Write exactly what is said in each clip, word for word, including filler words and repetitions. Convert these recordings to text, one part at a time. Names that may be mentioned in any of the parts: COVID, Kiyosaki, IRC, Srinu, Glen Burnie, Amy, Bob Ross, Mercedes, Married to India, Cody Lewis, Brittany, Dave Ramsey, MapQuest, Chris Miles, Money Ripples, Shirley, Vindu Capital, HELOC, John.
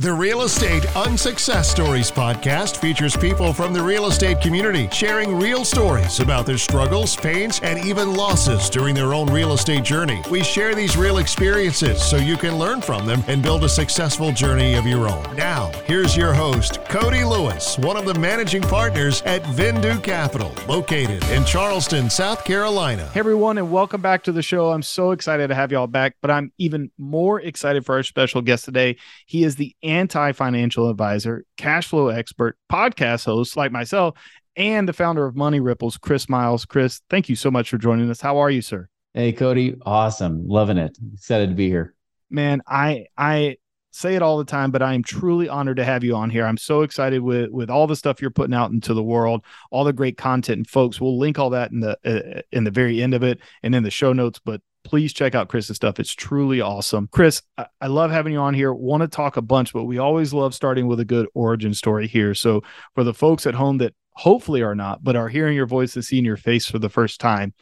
The Real Estate Unsuccess Stories podcast features people from the real estate community sharing real stories about their struggles, pains, and even losses during their own real estate journey. We share these real experiences so you can learn from them and build a successful journey of your own. Now, here's your host, Cody Lewis, one of the managing partners at Vindu Capital, located in Charleston, South Carolina. Hey, everyone, and welcome back to the show. I'm so excited to have y'all back, but I'm even more excited for our special guest today. He is the anti-financial advisor, cash flow expert, podcast host like myself, and the founder of Money Ripples, Chris Miles. Chris, thank you so much for joining us. How are you, sir? Hey, Cody. Awesome. Loving it. Excited to be here. Man, I I say it all the time, but I am truly honored to have you on here. I'm so excited with, with all the stuff you're putting out into the world, all the great content, and folks, we'll link all that in the uh, in the very end of it and in the show notes, but please check out Chris's stuff. It's truly awesome. Chris, I love having you on here. Want to talk a bunch, but we always love starting with a good origin story here. So for the folks at home that hopefully are not, but are hearing your voice and seeing your face for the first time,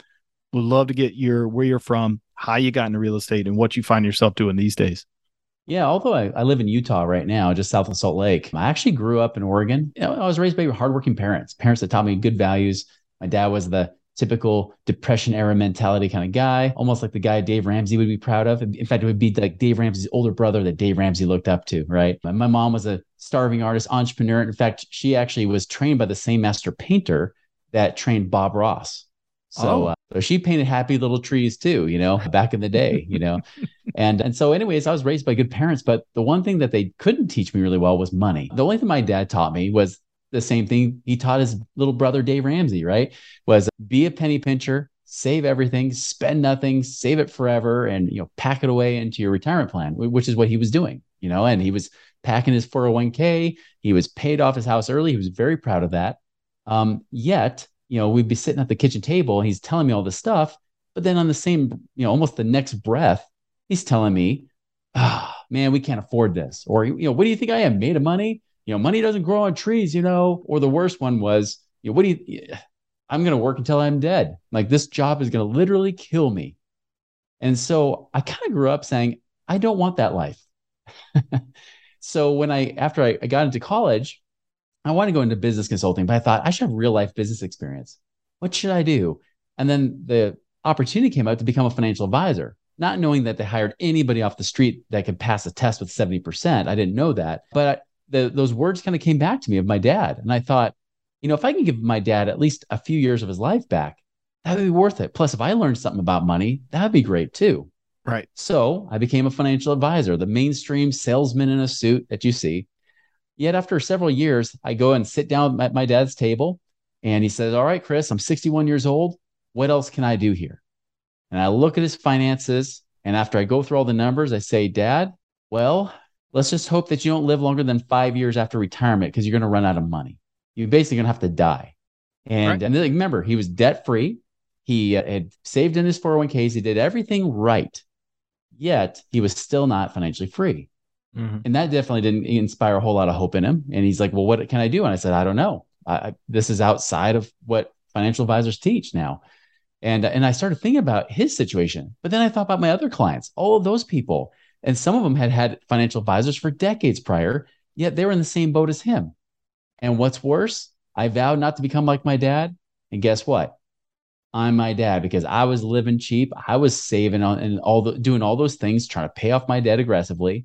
would love to get your where you're from, how you got into real estate, and what you find yourself doing these days. Yeah, although I, I live in Utah right now, just south of Salt Lake. I actually grew up in Oregon. You know, I was raised by hardworking parents, parents that taught me good values. My dad was the typical Depression era mentality kind of guy, almost like the guy Dave Ramsey would be proud of. In fact, it would be like Dave Ramsey's older brother that Dave Ramsey looked up to, right? My mom was a starving artist, entrepreneur. In fact, she actually was trained by the same master painter that trained Bob Ross. So, oh. uh, so she painted happy little trees too, you know, back in the day, you know? and and so anyways, I was raised by good parents, but the one thing that they couldn't teach me really well was money. The only thing my dad taught me was the same thing he taught his little brother, Dave Ramsey, right? Was be a penny pincher, save everything, spend nothing, save it forever, and, you know, pack it away into your retirement plan, which is what he was doing, you know, and he was packing his four oh one k. He was paid off his house early. He was very proud of that. Um, yet, you know, we'd be sitting at the kitchen table and he's telling me all this stuff, but then on the same, you know, almost the next breath, he's telling me, ah, oh, man, we can't afford this. Or, you know, what do you think I am, made of money? You know, money doesn't grow on trees, you know. Or the worst one was, you know, what do you, I'm going to work until I'm dead. Like, this job is going to literally kill me. And so I kind of grew up saying, I don't want that life. So when I, after I, I got into college, I wanted to go into business consulting, but I thought I should have real life business experience. What should I do? And then the opportunity came out to become a financial advisor. Not knowing that they hired anybody off the street that could pass a test with seventy percent. I didn't know that, but I, The, those words kind of came back to me of my dad. And I thought, you know, if I can give my dad at least a few years of his life back, that would be worth it. Plus, if I learned something about money, that would be great too. Right. So I became a financial advisor, the mainstream salesman in a suit that you see. Yet after several years, I go and sit down at my dad's table and he says, all right, Chris, I'm sixty-one years old. What else can I do here? And I look at his finances. And after I go through all the numbers, I say, Dad, well, let's just hope that you don't live longer than five years after retirement because you're going to run out of money. You're basically going to have to die. And, right. and then, remember, he was debt-free. He had saved in his four oh one k's. He did everything right. Yet he was still not financially free. Mm-hmm. And that definitely didn't inspire a whole lot of hope in him. And he's like, well, what can I do? And I said, I don't know. I, this is outside of what financial advisors teach now. And, and I started thinking about his situation. But then I thought about my other clients, all of those people. And some of them had had financial advisors for decades prior, yet they were in the same boat as him. And what's worse, I vowed not to become like my dad. And guess what? I'm my dad because I was living cheap. I was saving on and all the, doing all those things, trying to pay off my debt aggressively,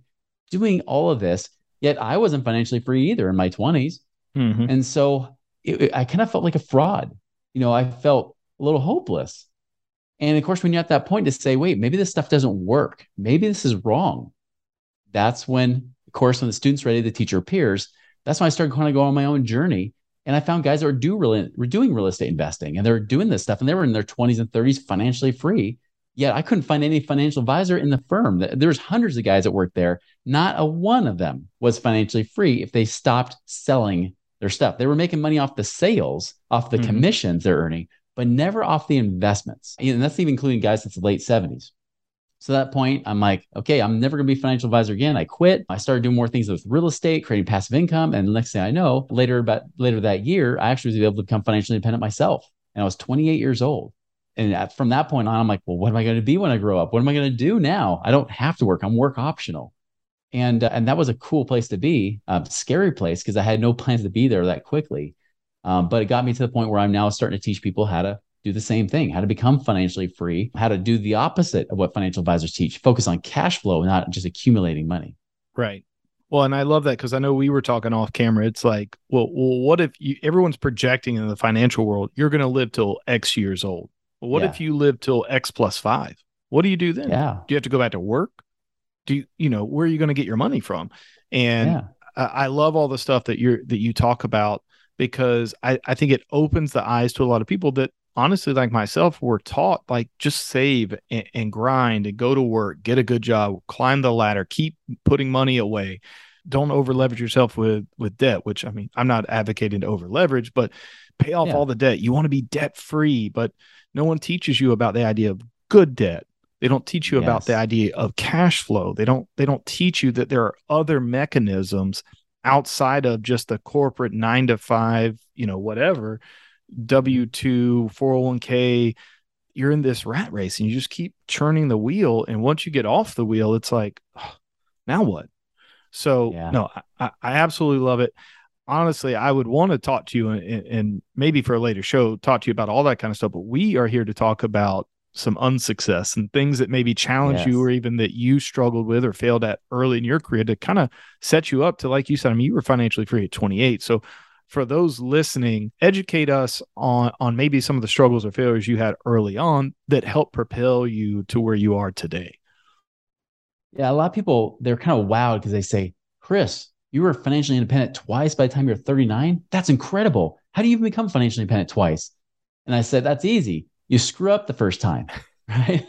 doing all of this. Yet I wasn't financially free either in my twenties. Mm-hmm. And so it, it, I kind of felt like a fraud. You know, I felt a little hopeless. And of course, when you're at that point to say, wait, maybe this stuff doesn't work. Maybe this is wrong. That's when, of course, when the student's ready, the teacher appears. That's when I started kind of going on my own journey. And I found guys that were, do real, were doing real estate investing and they were doing this stuff and they were in their twenties and thirties financially free. Yet I couldn't find any financial advisor in the firm. There's hundreds of guys that worked there. Not a one of them was financially free if they stopped selling their stuff. They were making money off the sales, off the mm-hmm. commissions they're earning, but never off the investments. And that's even including guys since the late seventies. So at that point, I'm like, okay, I'm never going to be a financial advisor again. I quit. I started doing more things with real estate, creating passive income. And the next thing I know, later about later that year, I actually was able to become financially independent myself. And I was twenty-eight years old. And from that point on, I'm like, well, what am I going to be when I grow up? What am I going to do now? I don't have to work. I'm work optional. And, uh, and that was a cool place to be, a scary place, because I had no plans to be there that quickly. Um, but it got me to the point where I'm now starting to teach people how to do the same thing, how to become financially free, how to do the opposite of what financial advisors teach, focus on cash flow, not just accumulating money. Right. Well, and I love that, because I know we were talking off camera. It's like, well, well what if you, everyone's projecting in the financial world, you're going to live till X years old. Well, what yeah. if you live till X plus five? What do you do then? Yeah. Do you have to go back to work? Do you, you know, where are you going to get your money from? And yeah. I, I love all the stuff that you're, that you talk about, because I, I think it opens the eyes to a lot of people that honestly, like myself, were taught, like, just save and, and grind and go to work, get a good job, climb the ladder, keep putting money away. Don't over leverage yourself with, with debt, which, I mean, I'm not advocating to over leverage, but pay off yeah. all the debt. You want to be debt free, but no one teaches you about the idea of good debt. They don't teach you yes. about the idea of cash flow. They don't, they don't teach you that there are other mechanisms outside of just the corporate nine to five, you know, whatever, W two, four oh one k. You're in this rat race and you just keep churning the wheel. And once you get off the wheel, it's like, oh, now what? So yeah. no, I, I absolutely love it. Honestly, I would want to talk to you, and, and maybe for a later show, talk to you about all that kind of stuff. But we are here to talk about some unsuccess and things that maybe challenge yes. you, or even that you struggled with or failed at early in your career, to kind of set you up to, like you said, I mean, you were financially free at twenty-eight. So for those listening, educate us on, on maybe some of the struggles or failures you had early on that helped propel you to where you are today. Yeah. A lot of people, they're kind of wowed, because they say, Chris, you were financially independent twice by the time you're thirty-nine. That's incredible. How do you even become financially independent twice? And I said, that's easy. You screw up the first time, right?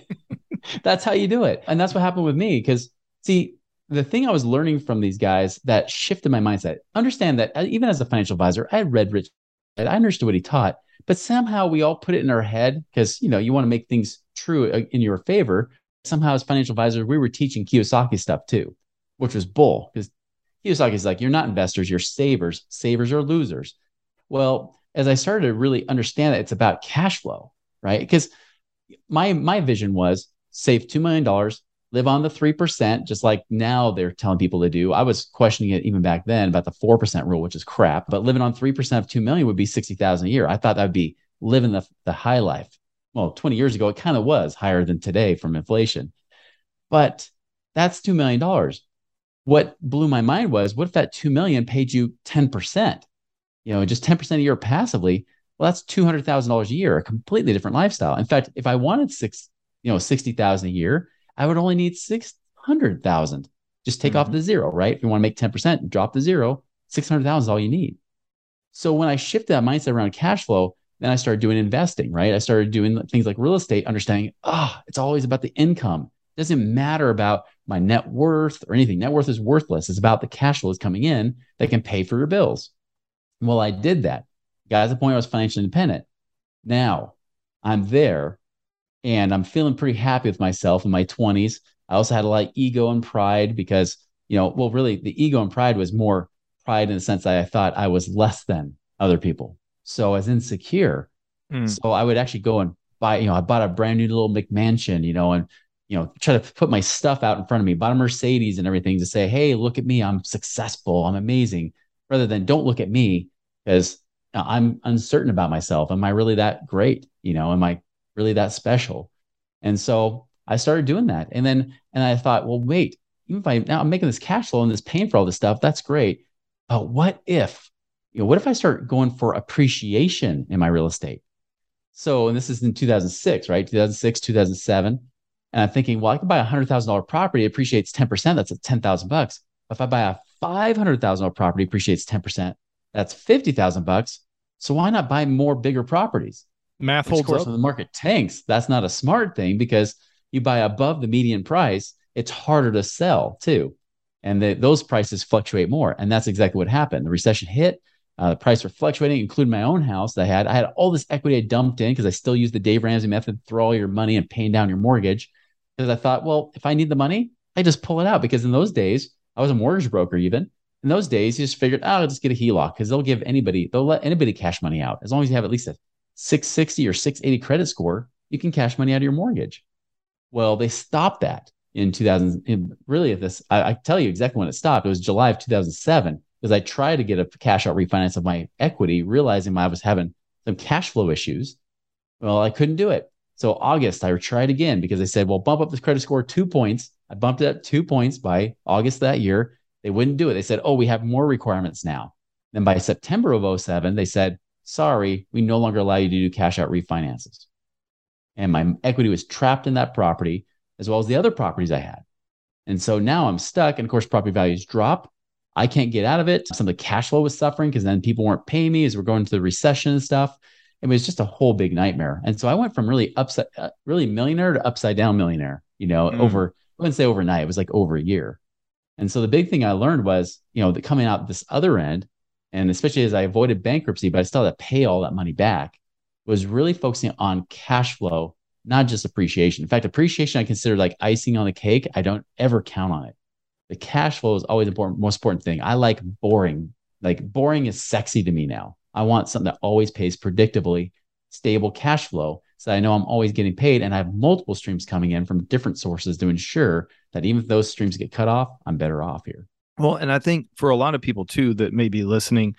That's how you do it. And that's what happened with me. Because see, the thing I was learning from these guys that shifted my mindset, understand that even as a financial advisor, I had read Rich Dad, I understood what he taught, but somehow we all put it in our head, because, you know, you want to make things true in your favor. Somehow as financial advisors, we were teaching Kiyosaki stuff too, which was bull, because Kiyosaki's like, you're not investors, you're savers. Savers are losers. Well, as I started to really understand that it's about cash flow, right? Because my, my vision was save two million dollars, live on the three percent, just like now they're telling people to do. I was questioning it even back then about the four percent rule, which is crap, but living on three percent of two million would be sixty thousand a year. I thought that'd be living the, the high life. Well, twenty years ago, it kind of was higher than today from inflation, but that's two million dollars. What blew my mind was, what if that two million paid you ten percent, you know, just ten percent a year passively? Well, that's two hundred thousand dollars a year, a completely different lifestyle. In fact, if I wanted six, you know, sixty thousand a year, I would only need six hundred thousand. Just take mm-hmm. off the zero, right? If you want to make ten percent, drop the zero, six hundred thousand is all you need. So when I shifted that mindset around cash flow, then I started doing investing, right? I started doing things like real estate, understanding, ah, oh, it's always about the income. It doesn't matter about my net worth or anything. Net worth is worthless. It's about the cash flow that's coming in that can pay for your bills. Well, I did that. Got to the point I was financially independent. Now I'm there and I'm feeling pretty happy with myself in my twenties. I also had a lot of ego and pride because, you know, well, really the ego and pride was more pride in the sense that I thought I was less than other people. So I was insecure. Mm. So I would actually go and buy, you know, I bought a brand new little McMansion, you know, and, you know, try to put my stuff out in front of me, bought a Mercedes and everything to say, hey, look at me. I'm successful. I'm amazing. Rather than don't look at me, because I'm uncertain about myself. Am I really that great? You know, am I really that special? And so I started doing that. And then, and I thought, well, wait, even if I, now I'm making this cash flow and this paying for all this stuff, that's great. But what if, you know, what if I start going for appreciation in my real estate? So, and this is in two thousand six, right? two thousand six, two thousand seven. And I'm thinking, well, I could buy a hundred thousand dollar property, it appreciates ten percent. That's a ten thousand bucks. If I buy a five hundred thousand dollar property, appreciates ten percent. That's fifty thousand bucks. So why not buy more bigger properties? Math holds up. Of course, when the market tanks, that's not a smart thing, because you buy above the median price, it's harder to sell too. And the, those prices fluctuate more. And that's exactly what happened. The recession hit, uh, the prices were fluctuating, including my own house that I had. I had all this equity I dumped in, because I still use the Dave Ramsey method, throw all your money and paying down your mortgage. Because I thought, well, if I need the money, I just pull it out. Because in those days, I was a mortgage broker even. In those days, you just figured, oh, I'll just get a H E L O C, because they'll give anybody, they'll let anybody cash money out. As long as you have at least a six sixty or six eighty credit score, you can cash money out of your mortgage. Well, they stopped that. in two thousand, really at this, I, I tell you exactly when it stopped. It was July of two thousand seven, because I tried to get a cash out refinance of my equity, realizing I was having some cash flow issues. Well, I couldn't do it. So August, I tried again because they said, well, bump up this credit score two points. I bumped it up two points by August that year. They wouldn't do it. They said, oh, we have more requirements now. Then by September of oh seven, they said, sorry, we no longer allow you to do cash out refinances. And my equity was trapped in that property as well as the other properties I had. And so now I'm stuck. And of course, property values drop. I can't get out of it. Some of the cash flow was suffering because then people weren't paying me as we're going through the recession and stuff. It was just a whole big nightmare. And so I went from really upside, uh, really millionaire to upside down millionaire, you know, mm. over, I wouldn't say overnight, it was like over a year. And so the big thing I learned was, you know, that coming out this other end, and especially as I avoided bankruptcy, but I still had to pay all that money back, was really focusing on cash flow, not just appreciation. In fact, appreciation I consider like icing on the cake. I don't ever count on it. The cash flow is always the important, most important thing. I like boring. Like boring is sexy to me now. I want something that always pays predictably, stable cash flow, so that I know I'm always getting paid, and I have multiple streams coming in from different sources to ensure that even if those streams get cut off, I'm better off here. Well, and I think for a lot of people too that may be listening,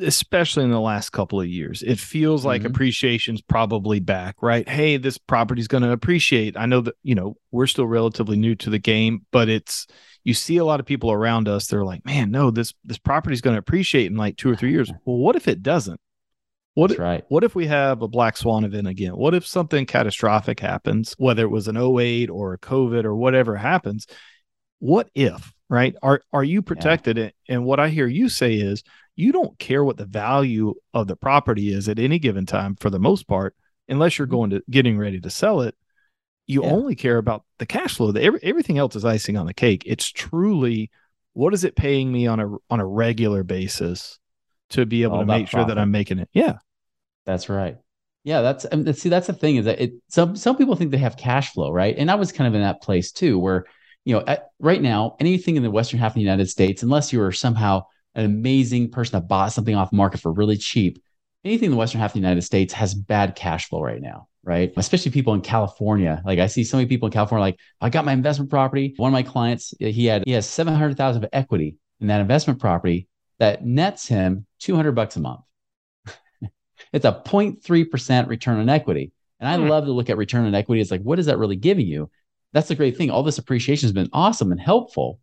especially in the last couple of years, it feels like mm-hmm. appreciation's probably back, right? Hey, this property's going to appreciate. I know that, you know, we're still relatively new to the game, but it's, you see a lot of people around us, they're like, man, no, this, this property's going to appreciate in like two or three years. Well, what if it doesn't? What, That's right. What if we have a black swan event again? What if something catastrophic happens, whether it was an oh eight or a COVID or whatever happens? What if, right? Are, are you protected? Yeah. And what I hear you say is, you don't care what the value of the property is at any given time for the most part, unless you're going to getting ready to sell it. You yeah. only care about the cash flow. The, every, everything else is icing on the cake. It's truly, what is it paying me on a on a regular basis to be able to make sure profit. That I'm making it? Yeah, that's right. Yeah, that's I mean, see, that's the thing is that it. Some some people think they have cash flow, right? And I was kind of in that place too, where you know, at, right now, anything in the western half of the United States, unless you are somehow an amazing person that bought something off market for really cheap. Anything in the western half of the United States has bad cash flow right now, right? Especially people in California. Like I see so many people in California, like I got my investment property. One of my clients, he had, he has seven hundred thousand of equity in that investment property that nets him two hundred bucks a month. It's a zero point three percent return on equity. And I mm. love to look at return on equity. It's like, what is that really giving you? That's the great thing. All this appreciation has been awesome and helpful.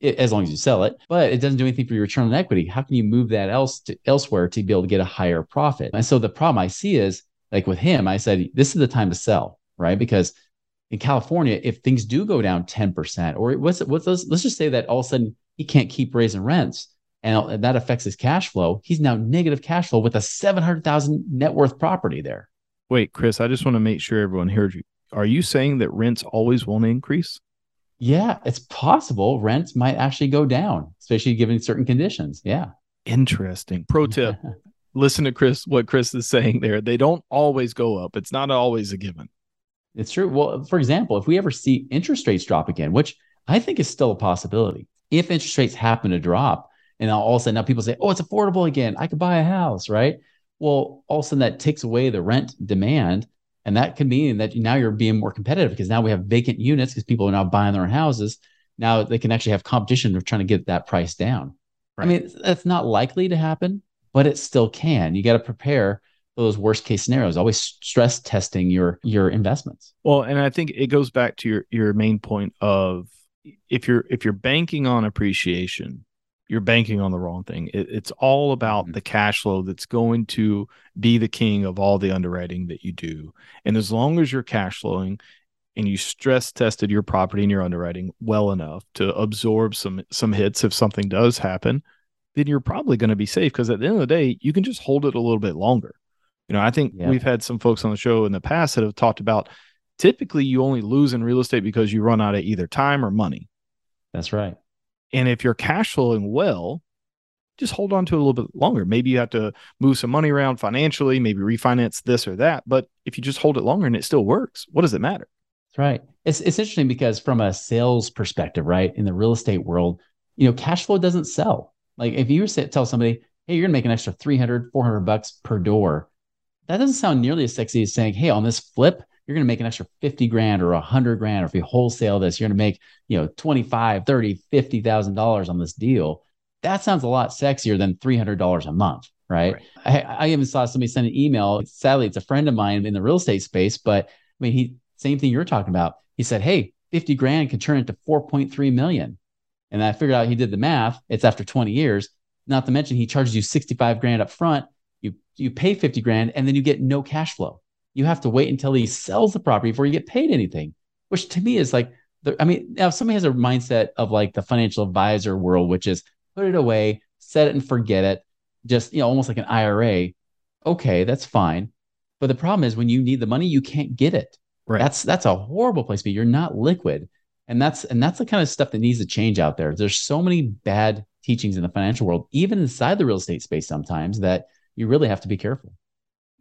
It, as long as you sell it, but it doesn't do anything for your return on equity. How can you move that else to elsewhere to be able to get a higher profit? And so the problem I see is like with him, I said, this is the time to sell, right? Because in California, if things do go down ten percent or it was, what's those, let's just say that all of a sudden he can't keep raising rents and that affects his cash flow. He's now negative cash flow with a seven hundred thousand net worth property there. Wait, Chris, I just want to make sure everyone heard you. Are you saying that rents always won't increase? Yeah, it's possible rents might actually go down, especially given certain conditions. Yeah. Interesting. Pro tip. Listen to Chris, what Chris is saying there. They don't always go up. It's not always a given. It's true. Well, for example, if we ever see interest rates drop again, which I think is still a possibility. If interest rates happen to drop and all of a sudden now people say, oh, it's affordable again. I could buy a house, right? Well, all of a sudden that takes away the rent demand. And that can mean that now you're being more competitive because now we have vacant units because people are now buying their own houses. Now they can actually have competition of trying to get that price down. Right. I mean, that's not likely to happen, but it still can. You got to prepare for those worst case scenarios, always stress testing your, your investments. Well, and I think it goes back to your, your main point of if you're, if you're banking on appreciation, you're banking on the wrong thing. It, it's all about mm-hmm. the cash flow that's going to be the king of all the underwriting that you do. And as long as you're cash flowing and you stress tested your property and your underwriting well enough to absorb some, some hits, if something does happen, then you're probably going to be safe. Cause at the end of the day, you can just hold it a little bit longer. You know, I think yeah. we've had some folks on the show in the past that have talked about typically you only lose in real estate because you run out of either time or money. That's right. And if you're cash flowing well, just hold on to it a little bit longer. Maybe you have to move some money around financially, maybe refinance this or that. But if you just hold it longer and it still works, what does it matter? That's right. It's it's interesting because from a sales perspective, right, in the real estate world, you know, cash flow doesn't sell. Like if you say, tell somebody, hey, you're gonna make an extra three hundred, four hundred bucks per door, that doesn't sound nearly as sexy as saying, hey, on this flip, you're going to make an extra fifty grand or a hundred grand. Or if you wholesale this, you're going to make, you know, twenty-five, thirty, fifty thousand dollars on this deal. That sounds a lot sexier than three hundred dollars a month, right? right. I, I even saw somebody send an email. Sadly, it's a friend of mine in the real estate space, but I mean, he, same thing you're talking about. He said, hey, fifty grand can turn into four point three million. And I figured out he did the math. It's after twenty years, not to mention he charges you sixty-five grand up front. You, you pay fifty grand and then you get no cash flow. You have to wait until he sells the property before you get paid anything, which to me is like, the, I mean, now if somebody has a mindset of like the financial advisor world, which is put it away, set it and forget it. Just, you know, almost like an I R A. Okay, that's fine. But the problem is when you need the money, you can't get it. Right. That's, that's a horrible place to be. You're not liquid. And that's, and that's the kind of stuff that needs to change out there. There's so many bad teachings in the financial world, even inside the real estate space sometimes, that you really have to be careful.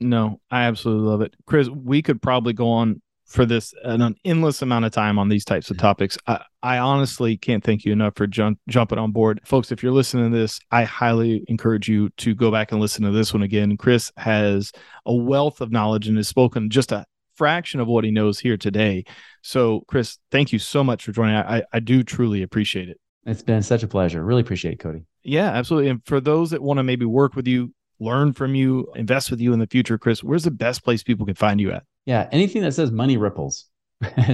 No, I absolutely love it. Chris, we could probably go on for this an endless amount of time on these types of topics. I, I honestly can't thank you enough for jump, jumping on board. Folks, if you're listening to this, I highly encourage you to go back and listen to this one again. Chris has a wealth of knowledge and has spoken just a fraction of what he knows here today. So, Chris, thank you so much for joining. I, I do truly appreciate it. It's been such a pleasure. Really appreciate it, Cody. Yeah, absolutely. And for those that want to maybe work with you, learn from you, invest with you in the future, Chris, where's the best place people can find you at? Yeah, anything that says Money Ripples.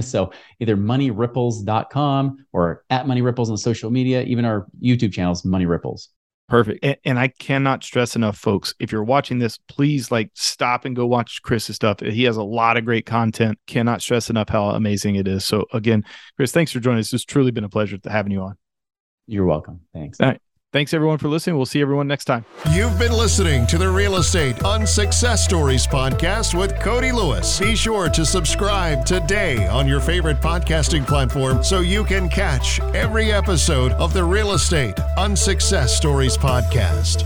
So either money ripples dot com or at Money Ripples on social media, even our YouTube channel's Money Ripples. Perfect. And, and I cannot stress enough, folks, if you're watching this, please like stop and go watch Chris's stuff. He has a lot of great content. Cannot stress enough how amazing it is. So again, Chris, thanks for joining us. It's truly been a pleasure having you on. You're welcome. Thanks. All right. Thanks, everyone, for listening. We'll see everyone next time. You've been listening to the Real Estate Unsuccess Stories podcast with Cody Lewis. Be sure to subscribe today on your favorite podcasting platform so you can catch every episode of the Real Estate Unsuccess Stories podcast.